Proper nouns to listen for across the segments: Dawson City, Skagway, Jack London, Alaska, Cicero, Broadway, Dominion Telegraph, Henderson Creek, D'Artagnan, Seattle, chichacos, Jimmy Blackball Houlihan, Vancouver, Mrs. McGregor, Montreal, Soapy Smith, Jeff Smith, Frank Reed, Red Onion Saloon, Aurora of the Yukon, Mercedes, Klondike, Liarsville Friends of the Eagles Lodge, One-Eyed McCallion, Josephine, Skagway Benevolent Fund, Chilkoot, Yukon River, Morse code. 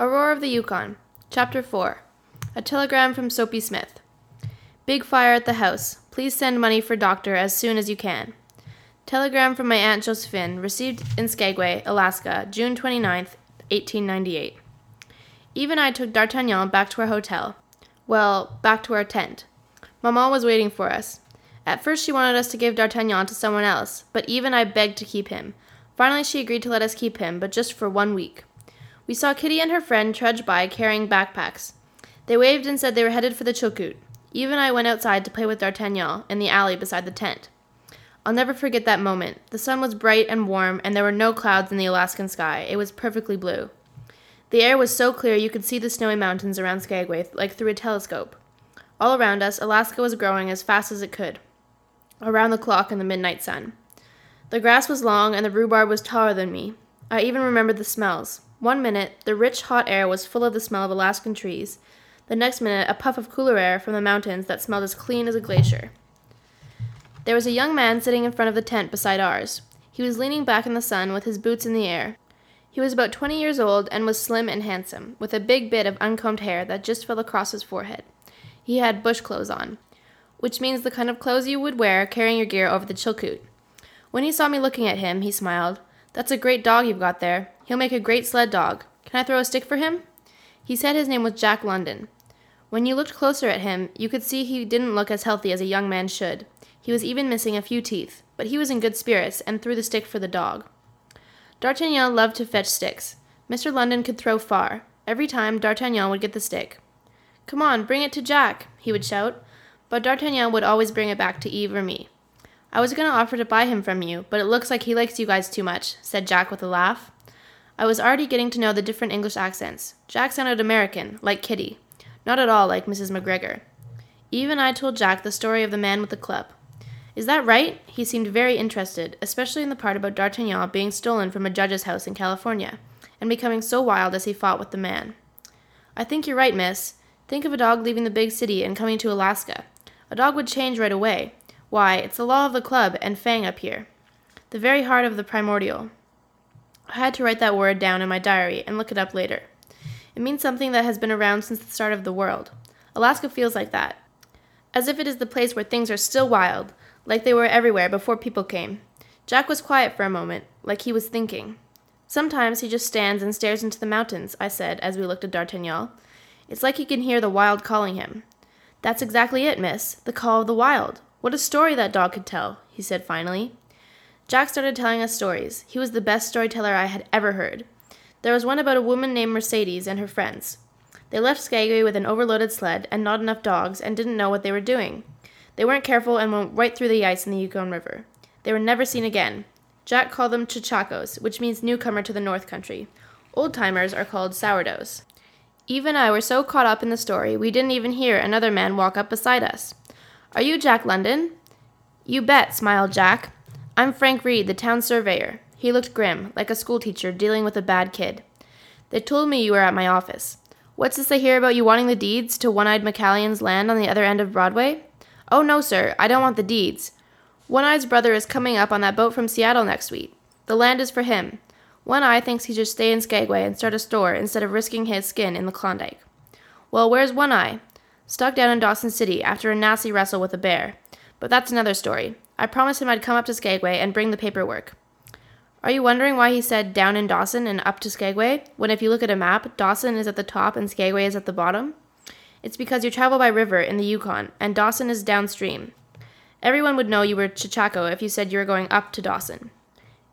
Aurora of the Yukon, Chapter 4. A telegram from Soapy Smith. Big fire at the house. Please send money for doctor as soon as you can. Telegram from my Aunt Josephine, received in Skagway, Alaska, June 29th, 1898. Eve and I took D'Artagnan back to our hotel. Well, back to our tent. Maman was waiting for us. At first she wanted us to give D'Artagnan to someone else, but Eve and I begged to keep him. Finally she agreed to let us keep him, but just for 1 week. We saw Kitty and her friend trudge by carrying backpacks. They waved and said they were headed for the Chilkoot. Eve and I went outside to play with D'Artagnan in the alley beside the tent. I'll never forget that moment. The sun was bright and warm, and there were no clouds in the Alaskan sky. It was perfectly blue. The air was so clear you could see the snowy mountains around Skagway like through a telescope. All around us, Alaska was growing as fast as it could, around the clock in the midnight sun. The grass was long, and the rhubarb was taller than me. I even remembered the smells. 1 minute, the rich, hot air was full of the smell of Alaskan trees. The next minute, a puff of cooler air from the mountains that smelled as clean as a glacier. There was a young man sitting in front of the tent beside ours. He was leaning back in the sun with his boots in the air. He was about 20 years old and was slim and handsome, with a big bit of uncombed hair that just fell across his forehead. He had bush clothes on, which means the kind of clothes you would wear carrying your gear over the Chilkoot. When he saw me looking at him, he smiled. "That's a great dog you've got there. He'll make a great sled dog. Can I throw a stick for him?" He said his name was Jack London. When you looked closer at him, you could see he didn't look as healthy as a young man should. He was even missing a few teeth, but he was in good spirits and threw the stick for the dog. D'Artagnan loved to fetch sticks. Mr. London could throw far. Every time, D'Artagnan would get the stick. "Come on, bring it to Jack," he would shout, but D'Artagnan would always bring it back to Eve or me. "I was going to offer to buy him from you, but it looks like he likes you guys too much," said Jack with a laugh. I was already getting to know the different English accents. Jack sounded American, like Kitty, not at all like Mrs. McGregor. Eve and I told Jack the story of the man with the club. "Is that right?" He seemed very interested, especially in the part about D'Artagnan being stolen from a judge's house in California, and becoming so wild as he fought with the man. "I think you're right, miss. Think of a dog leaving the big city and coming to Alaska. A dog would change right away. Why, it's the law of the club and fang up here. The very heart of the primordial." I had to write that word down in my diary and look it up later. It means something that has been around since the start of the world. Alaska feels like that, as if it is the place where things are still wild, like they were everywhere before people came. Jack was quiet for a moment, like he was thinking. "Sometimes he just stands and stares into the mountains," I said, as we looked at D'Artagnan. "It's like he can hear the wild calling him." "That's exactly it, miss, the call of the wild. What a story that dog could tell," he said finally. Jack started telling us stories. He was the best storyteller I had ever heard. There was one about a woman named Mercedes and her friends. They left Skagway with an overloaded sled and not enough dogs and didn't know what they were doing. They weren't careful and went right through the ice in the Yukon River. They were never seen again. Jack called them chichacos, which means newcomer to the North Country. Old-timers are called sourdoughs. Eve and I were so caught up in the story, we didn't even hear another man walk up beside us. "Are you Jack London?" "You bet," smiled Jack. "I'm Frank Reed, the town surveyor." He looked grim, like a schoolteacher dealing with a bad kid. "They told me you were at my office. What's this I hear about you wanting the deeds to One-Eyed McCallion's land on the other end of Broadway?" "Oh, no, sir. I don't want the deeds. One-Eye's brother is coming up on that boat from Seattle next week. The land is for him. One-Eye thinks he should stay in Skagway and start a store instead of risking his skin in the Klondike." "Well, where's One-Eye?" "Stuck down in Dawson City after a nasty wrestle with a bear. But that's another story. I promised him I'd come up to Skagway and bring the paperwork." Are you wondering why he said down in Dawson and up to Skagway, when if you look at a map, Dawson is at the top and Skagway is at the bottom? It's because you travel by river in the Yukon, and Dawson is downstream. Everyone would know you were Chichaco if you said you were going up to Dawson.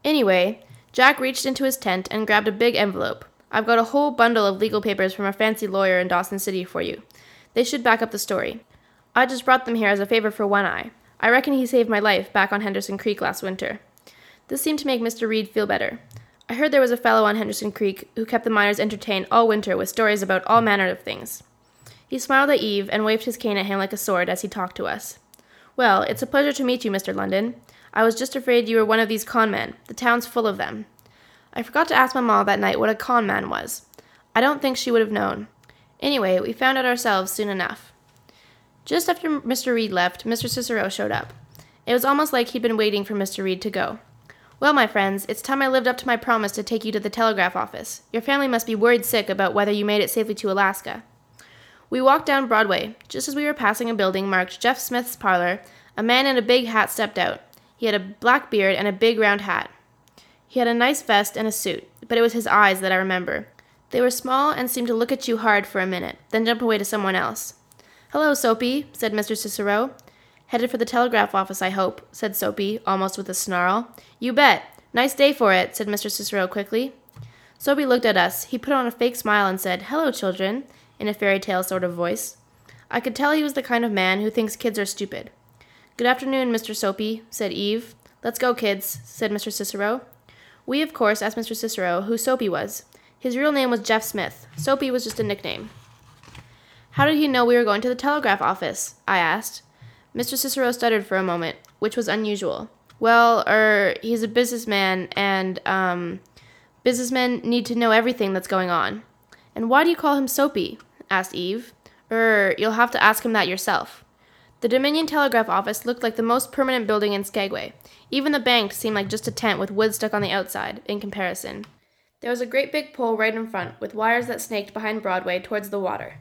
Anyway, Jack reached into his tent and grabbed a big envelope. "I've got a whole bundle of legal papers from a fancy lawyer in Dawson City for you. They should back up the story. I just brought them here as a favor for One-Eye. I reckon he saved my life back on Henderson Creek last winter." This seemed to make Mr. Reed feel better. I heard there was a fellow on Henderson Creek who kept the miners entertained all winter with stories about all manner of things. He smiled at Eve and waved his cane at him like a sword as he talked to us. "Well, it's a pleasure to meet you, Mr. London. I was just afraid you were one of these con men. The town's full of them." I forgot to ask Mama that night what a con man was. I don't think she would have known. Anyway, we found out ourselves soon enough. Just after Mr. Reed left, Mr. Cicero showed up. It was almost like he'd been waiting for Mr. Reed to go. Well, my friends, it's time I lived up to my promise to take you to the telegraph office. Your family must be worried sick about whether you made it safely to Alaska. We walked down Broadway. Just as we were passing a building marked Jeff Smith's parlor, a man in a big hat stepped out. He had a black beard and a big round hat. He had a nice vest and a suit, but it was his eyes that I remember. They were small and seemed to look at you hard for a minute, then jump away to someone else. "Hello, Soapy," said Mr. Cicero. "Headed for the telegraph office, I hope," said Soapy, almost with a snarl. "You bet. Nice day for it," said Mr. Cicero quickly. Soapy looked at us. He put on a fake smile and said, "Hello, children," in a fairy tale sort of voice. I could tell he was the kind of man who thinks kids are stupid. "Good afternoon, Mr. Soapy," said Eve. "Let's go, kids," said Mr. Cicero. We, of course, asked Mr. Cicero who Soapy was. His real name was Jeff Smith. Soapy was just a nickname. "How did he know we were going to the telegraph office?" I asked. Mr. Cicero stuttered for a moment, which was unusual. "Well, he's a businessman, and, businessmen need to know everything that's going on." "And why do you call him Soapy?" asked Eve. You'll have to ask him that yourself." The Dominion Telegraph office looked like the most permanent building in Skagway. Even the bank seemed like just a tent with wood stuck on the outside, in comparison. There was a great big pole right in front, with wires that snaked behind Broadway towards the water.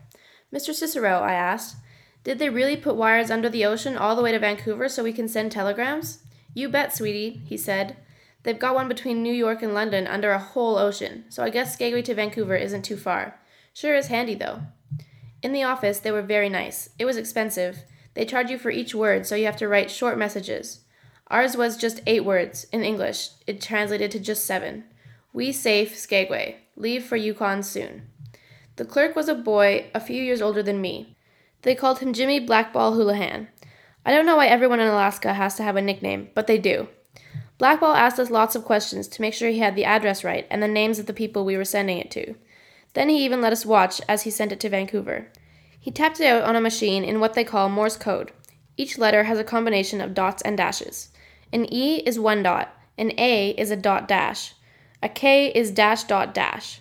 "Mr. Cicero," I asked, "did they really put wires under the ocean all the way to Vancouver so we can send telegrams?" "You bet, sweetie," he said. "They've got one between New York and London under a whole ocean, so I guess Skagway to Vancouver isn't too far. Sure is handy, though." In the office, they were very nice. It was expensive. They charge you for each word, so you have to write short messages. Ours was just 8 words. In English, it translated to just 7. "We safe Skagway. Leave for Yukon soon." The clerk was a boy a few years older than me. They called him Jimmy Blackball Houlihan. I don't know why everyone in Alaska has to have a nickname, but they do. Blackball asked us lots of questions to make sure he had the address right and the names of the people we were sending it to. Then he even let us watch as he sent it to Vancouver. He tapped it out on a machine in what they call Morse code. Each letter has a combination of dots and dashes. An E is 1 dot, an A is a dot dash, a K is dash dot dash.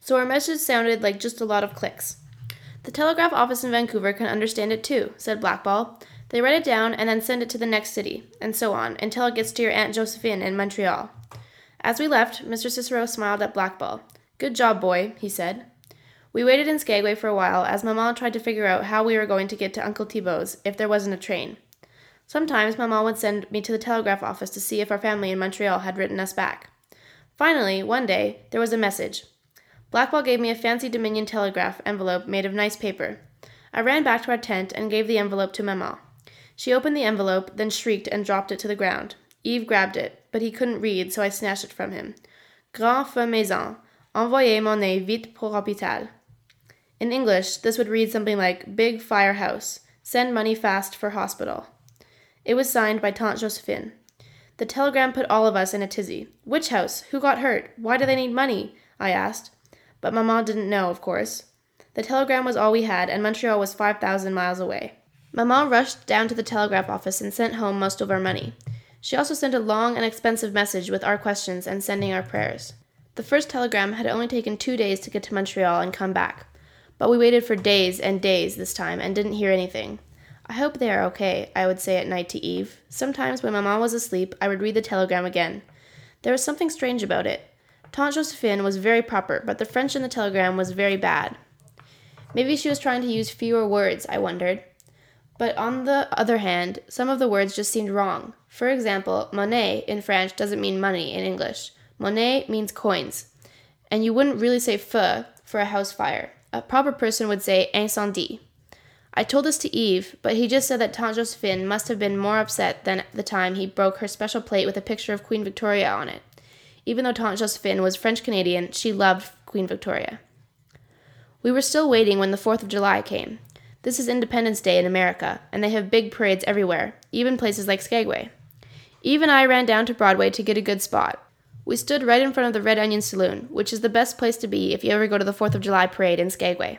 So our message sounded like just a lot of clicks. "The telegraph office in Vancouver can understand it too," said Blackball. "They write it down and then send it to the next city, and so on, until it gets to your Aunt Josephine in Montreal." As we left, Mr. Cicero smiled at Blackball. "Good job, boy," he said. We waited in Skagway for a while as Maman tried to figure out how we were going to get to Uncle Thibault's if there wasn't a train. Sometimes Maman would send me to the telegraph office to see if our family in Montreal had written us back. Finally, one day, there was a message. Blackwell gave me a fancy Dominion Telegraph envelope made of nice paper. I ran back to our tent and gave the envelope to Maman. She opened the envelope, then shrieked and dropped it to the ground. Yves grabbed it, but he couldn't read, so I snatched it from him. "Grand feu maison. Envoyez mon nez vite pour hôpital." In English, this would read something like, "Big firehouse. Send money fast for hospital." It was signed by Tante Josephine. The telegram put all of us in a tizzy. "Which house? Who got hurt? Why do they need money?" I asked. But Maman didn't know, of course. The telegram was all we had, and Montreal was 5,000 miles away. Maman rushed down to the telegraph office and sent home most of our money. She also sent a long and expensive message with our questions and sending our prayers. The first telegram had only taken 2 days to get to Montreal and come back, but we waited for days and days this time and didn't hear anything. "I hope they are okay," I would say at night to Eve. Sometimes when Maman was asleep, I would read the telegram again. There was something strange about it. Tante Josephine was very proper, but the French in the telegram was very bad. Maybe she was trying to use fewer words, I wondered. But on the other hand, some of the words just seemed wrong. For example, monnaie in French doesn't mean money in English. Monnaie means coins. And you wouldn't really say feu for a house fire. A proper person would say incendie. I told this to Yves, but he just said that Tante Josephine must have been more upset than at the time he broke her special plate with a picture of Queen Victoria on it. Even though Tante Josephine was French-Canadian, she loved Queen Victoria. We were still waiting when the 4th of July came. This is Independence Day in America, and they have big parades everywhere, even places like Skagway. Eve and I ran down to Broadway to get a good spot. We stood right in front of the Red Onion Saloon, which is the best place to be if you ever go to the 4th of July parade in Skagway.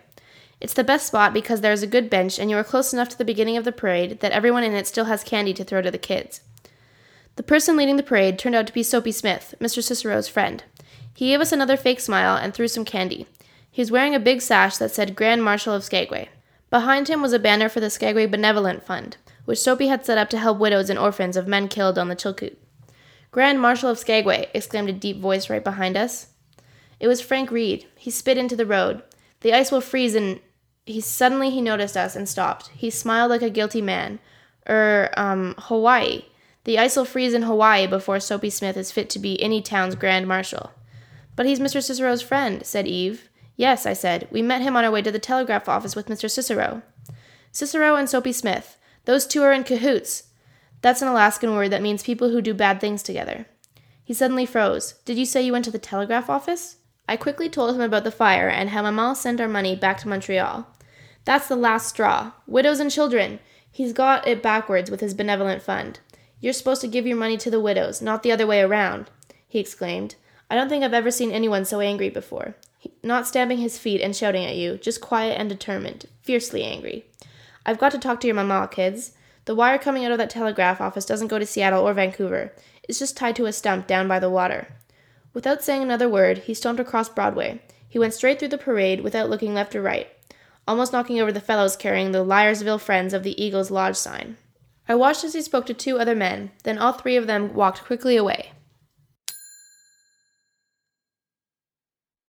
It's the best spot because there is a good bench and you are close enough to the beginning of the parade that everyone in it still has candy to throw to the kids. The person leading the parade turned out to be Soapy Smith, Mr. Cicero's friend. He gave us another fake smile and threw some candy. He was wearing a big sash that said Grand Marshal of Skagway. Behind him was a banner for the Skagway Benevolent Fund, which Soapy had set up to help widows and orphans of men killed on the Chilkoot. "Grand Marshal of Skagway!" exclaimed a deep voice right behind us. It was Frank Reed. He spit into the road. "The ice will freeze in—" Suddenly he noticed us and stopped. He smiled like a guilty man. Hawaii. The ice will freeze in Hawaii before Soapy Smith is fit to be any town's Grand Marshal." "But he's Mr. Cicero's friend," said Eve. "Yes," I said. "We met him on our way to the telegraph office with Mr. Cicero." "Cicero and Soapy Smith. Those two are in cahoots." "That's an Alaskan word that means people who do bad things together." He suddenly froze. "Did you say you went to the telegraph office?" I quickly told him about the fire and how Maman sent our money back to Montreal. "That's the last straw. Widows and children. He's got it backwards with his benevolent fund. You're supposed to give your money to the widows, not the other way around," he exclaimed. I don't think I've ever seen anyone so angry before. Not stamping his feet and shouting at you, just quiet and determined, fiercely angry. "I've got to talk to your Mama, kids. The wire coming out of that telegraph office doesn't go to Seattle or Vancouver. It's just tied to a stump down by the water." Without saying another word, he stomped across Broadway. He went straight through the parade without looking left or right, almost knocking over the fellows carrying the Liarsville Friends of the Eagles Lodge sign. I watched as he spoke to two other men, then all three of them walked quickly away.